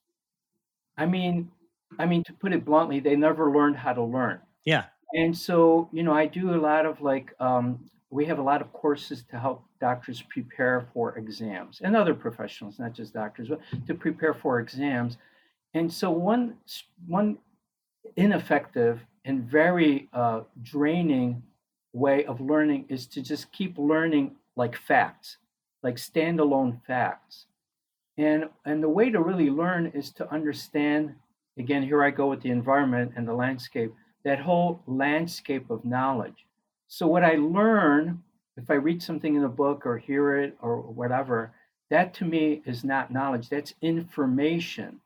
I mean, I mean, to put it bluntly, they never learned how to learn. Yeah. And so, you know, I do a lot of like, um, we have a lot of courses to help doctors prepare for exams and other professionals, not just doctors, but to prepare for exams. And so one one ineffective and very uh, draining way of learning is to just keep learning like facts, like standalone facts. And and the way to really learn is to understand, again, here I go with the environment and the landscape, that whole landscape of knowledge. So what I learn, if I read something in a book or hear it or whatever, that to me is not knowledge, that's information.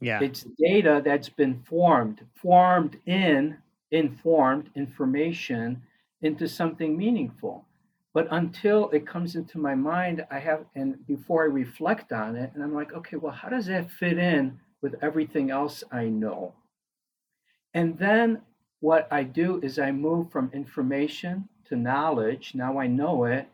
Yeah. It's data that's been formed, formed in informed information into something meaningful. But until it comes into my mind, I have, and before I reflect on it, and I'm like, okay, well, how does that fit in with everything else I know? And then what I do is I move from information to knowledge. Now I know it.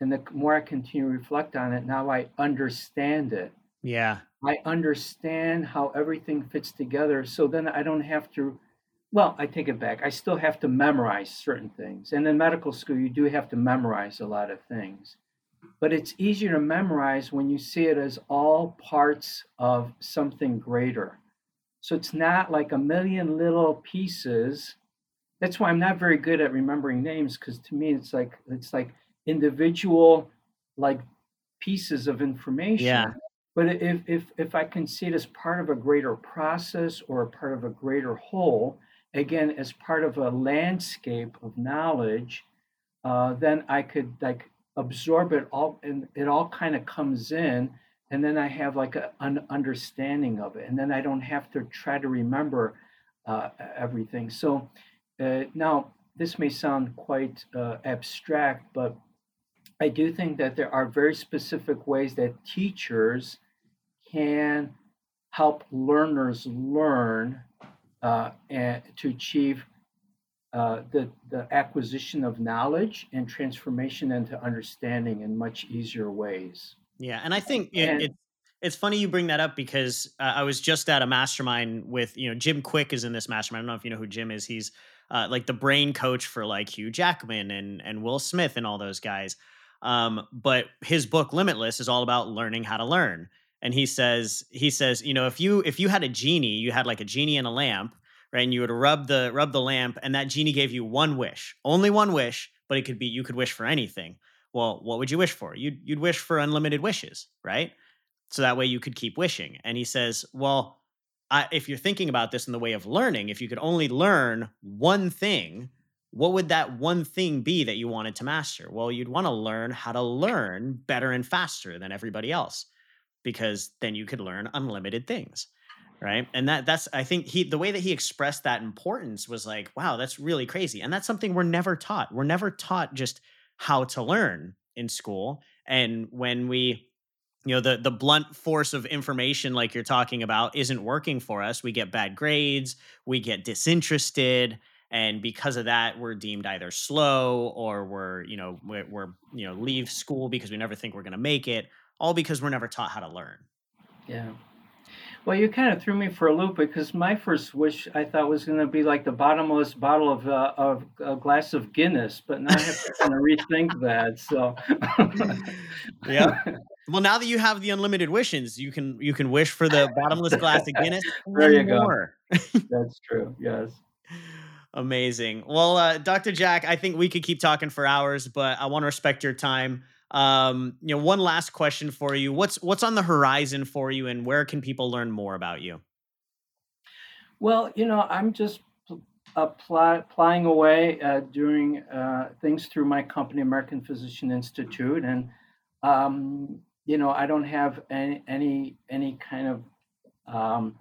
And the more I continue to reflect on it, now I understand it. Yeah. I understand how everything fits together. So then I don't have to, well, I take it back. I still have to memorize certain things. And in medical school, you do have to memorize a lot of things. But it's easier to memorize when you see it as all parts of something greater. So it's not like a million little pieces. That's why I'm not very good at remembering names, because to me, it's like it's like individual like pieces of information. Yeah. But if if if I can see it as part of a greater process or a part of a greater whole, again, as part of a landscape of knowledge, uh, then I could like absorb it all, and it all kind of comes in, and then I have like a, an understanding of it, and then I don't have to try to remember uh, everything. So uh, now this may sound quite uh, abstract, but I do think that there are very specific ways that teachers can help learners learn uh, and to achieve uh, the, the acquisition of knowledge and transformation into understanding in much easier ways. Yeah. And I think it, and, it, it's funny you bring that up, because uh, I was just at a mastermind with, you know, Jim Quick is in this mastermind. I don't know if you know who Jim is. He's uh, like the brain coach for like Hugh Jackman and, and Will Smith and all those guys. Um, but his book Limitless is all about learning how to learn. And he says, he says, you know, if you, if you had a genie, you had like a genie and a lamp, right? And you would rub the, rub the lamp, and that genie gave you one wish, only one wish, but it could be, you could wish for anything. Well, what would you wish for? You'd, you'd wish for unlimited wishes, right? So that way you could keep wishing. And he says, well, I, if you're thinking about this in the way of learning, if you could only learn one thing, what would that one thing be that you wanted to master? Well, you'd want to learn how to learn better and faster than everybody else, because then you could learn unlimited things, right? And that that's, I think he, the way that he expressed that importance was like, wow, that's really crazy. And that's something we're never taught. We're never taught just how to learn in school. And when we, you know, the, the blunt force of information like you're talking about isn't working for us, we get bad grades, we get disinterested. And because of that, we're deemed either slow, or we're, you know, we're, we're you know, leave school because we never think we're going to make it, all because we're never taught how to learn. Yeah. Well, you kind of threw me for a loop, because my first wish I thought was going to be like the bottomless bottle of, uh, of a glass of Guinness, but now I have to kind of rethink that. So, yeah. Well, now that you have the unlimited wishes, you can you can wish for the bottomless glass of Guinness. There you more. go. That's true. Yes. Amazing. Well, uh, Doctor Jack, I think we could keep talking for hours, but I want to respect your time. Um, you know, one last question for you. What's, what's on the horizon for you, and where can people learn more about you? Well, you know, I'm just apply, applying away, uh, doing, uh, things through my company, American Physician Institute. And, um, you know, I don't have any, any, any kind of, um,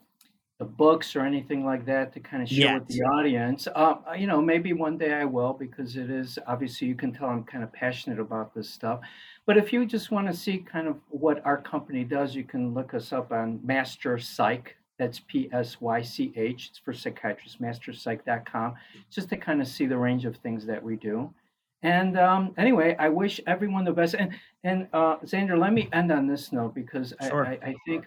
the books or anything like that to kind of share Yet. with the audience. Uh, you know, maybe one day I will, because it is, obviously you can tell I'm kind of passionate about this stuff. But if you just want to see kind of what our company does, you can look us up on MasterPsych. That's P S Y C H. It's for psychiatrists, master psych dot com, just to kind of see the range of things that we do. And um, anyway, I wish everyone the best. And, and uh, Xander, let me end on this note, because sure. I, I, I think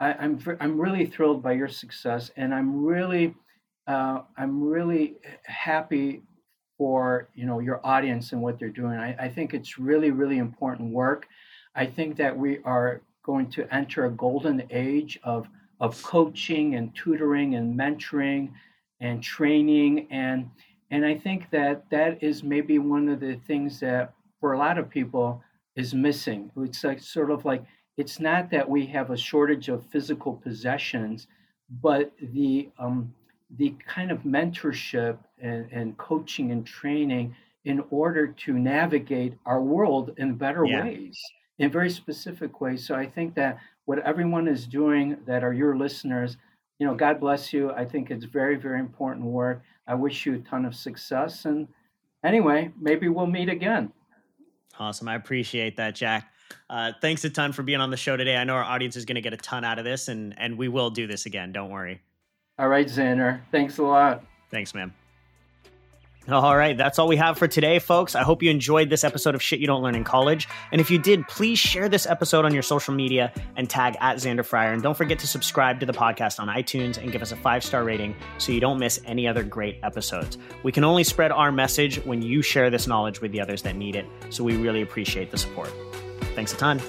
I, I'm I'm really thrilled by your success, and I'm really uh, I'm really happy for, you know, your audience and what they're doing. I, I think it's really, really important work. I think that we are going to enter a golden age of of coaching and tutoring and mentoring and training, and and I think that that is maybe one of the things that for a lot of people is missing. It's like sort of like. It's not that we have a shortage of physical possessions, but the um, the kind of mentorship and, and coaching and training in order to navigate our world in better yeah. ways, in very specific ways. So I think that what everyone is doing that are your listeners, you know, God bless you. I think it's very, very important work. I wish you a ton of success. And anyway, maybe we'll meet again. Awesome. I appreciate that, Jack. Uh, thanks a ton for being on the show today. I know our audience is going to get a ton out of this, and and we will do this again. Don't worry. All right, Xander. Thanks a lot. Thanks, man. All right. That's all we have for today, folks. I hope you enjoyed this episode of Shit You Don't Learn in College. And if you did, please share this episode on your social media and tag at Xander Fryer. And don't forget to subscribe to the podcast on iTunes and give us a five-star rating so you don't miss any other great episodes. We can only spread our message when you share this knowledge with the others that need it. So we really appreciate the support. Thanks a ton.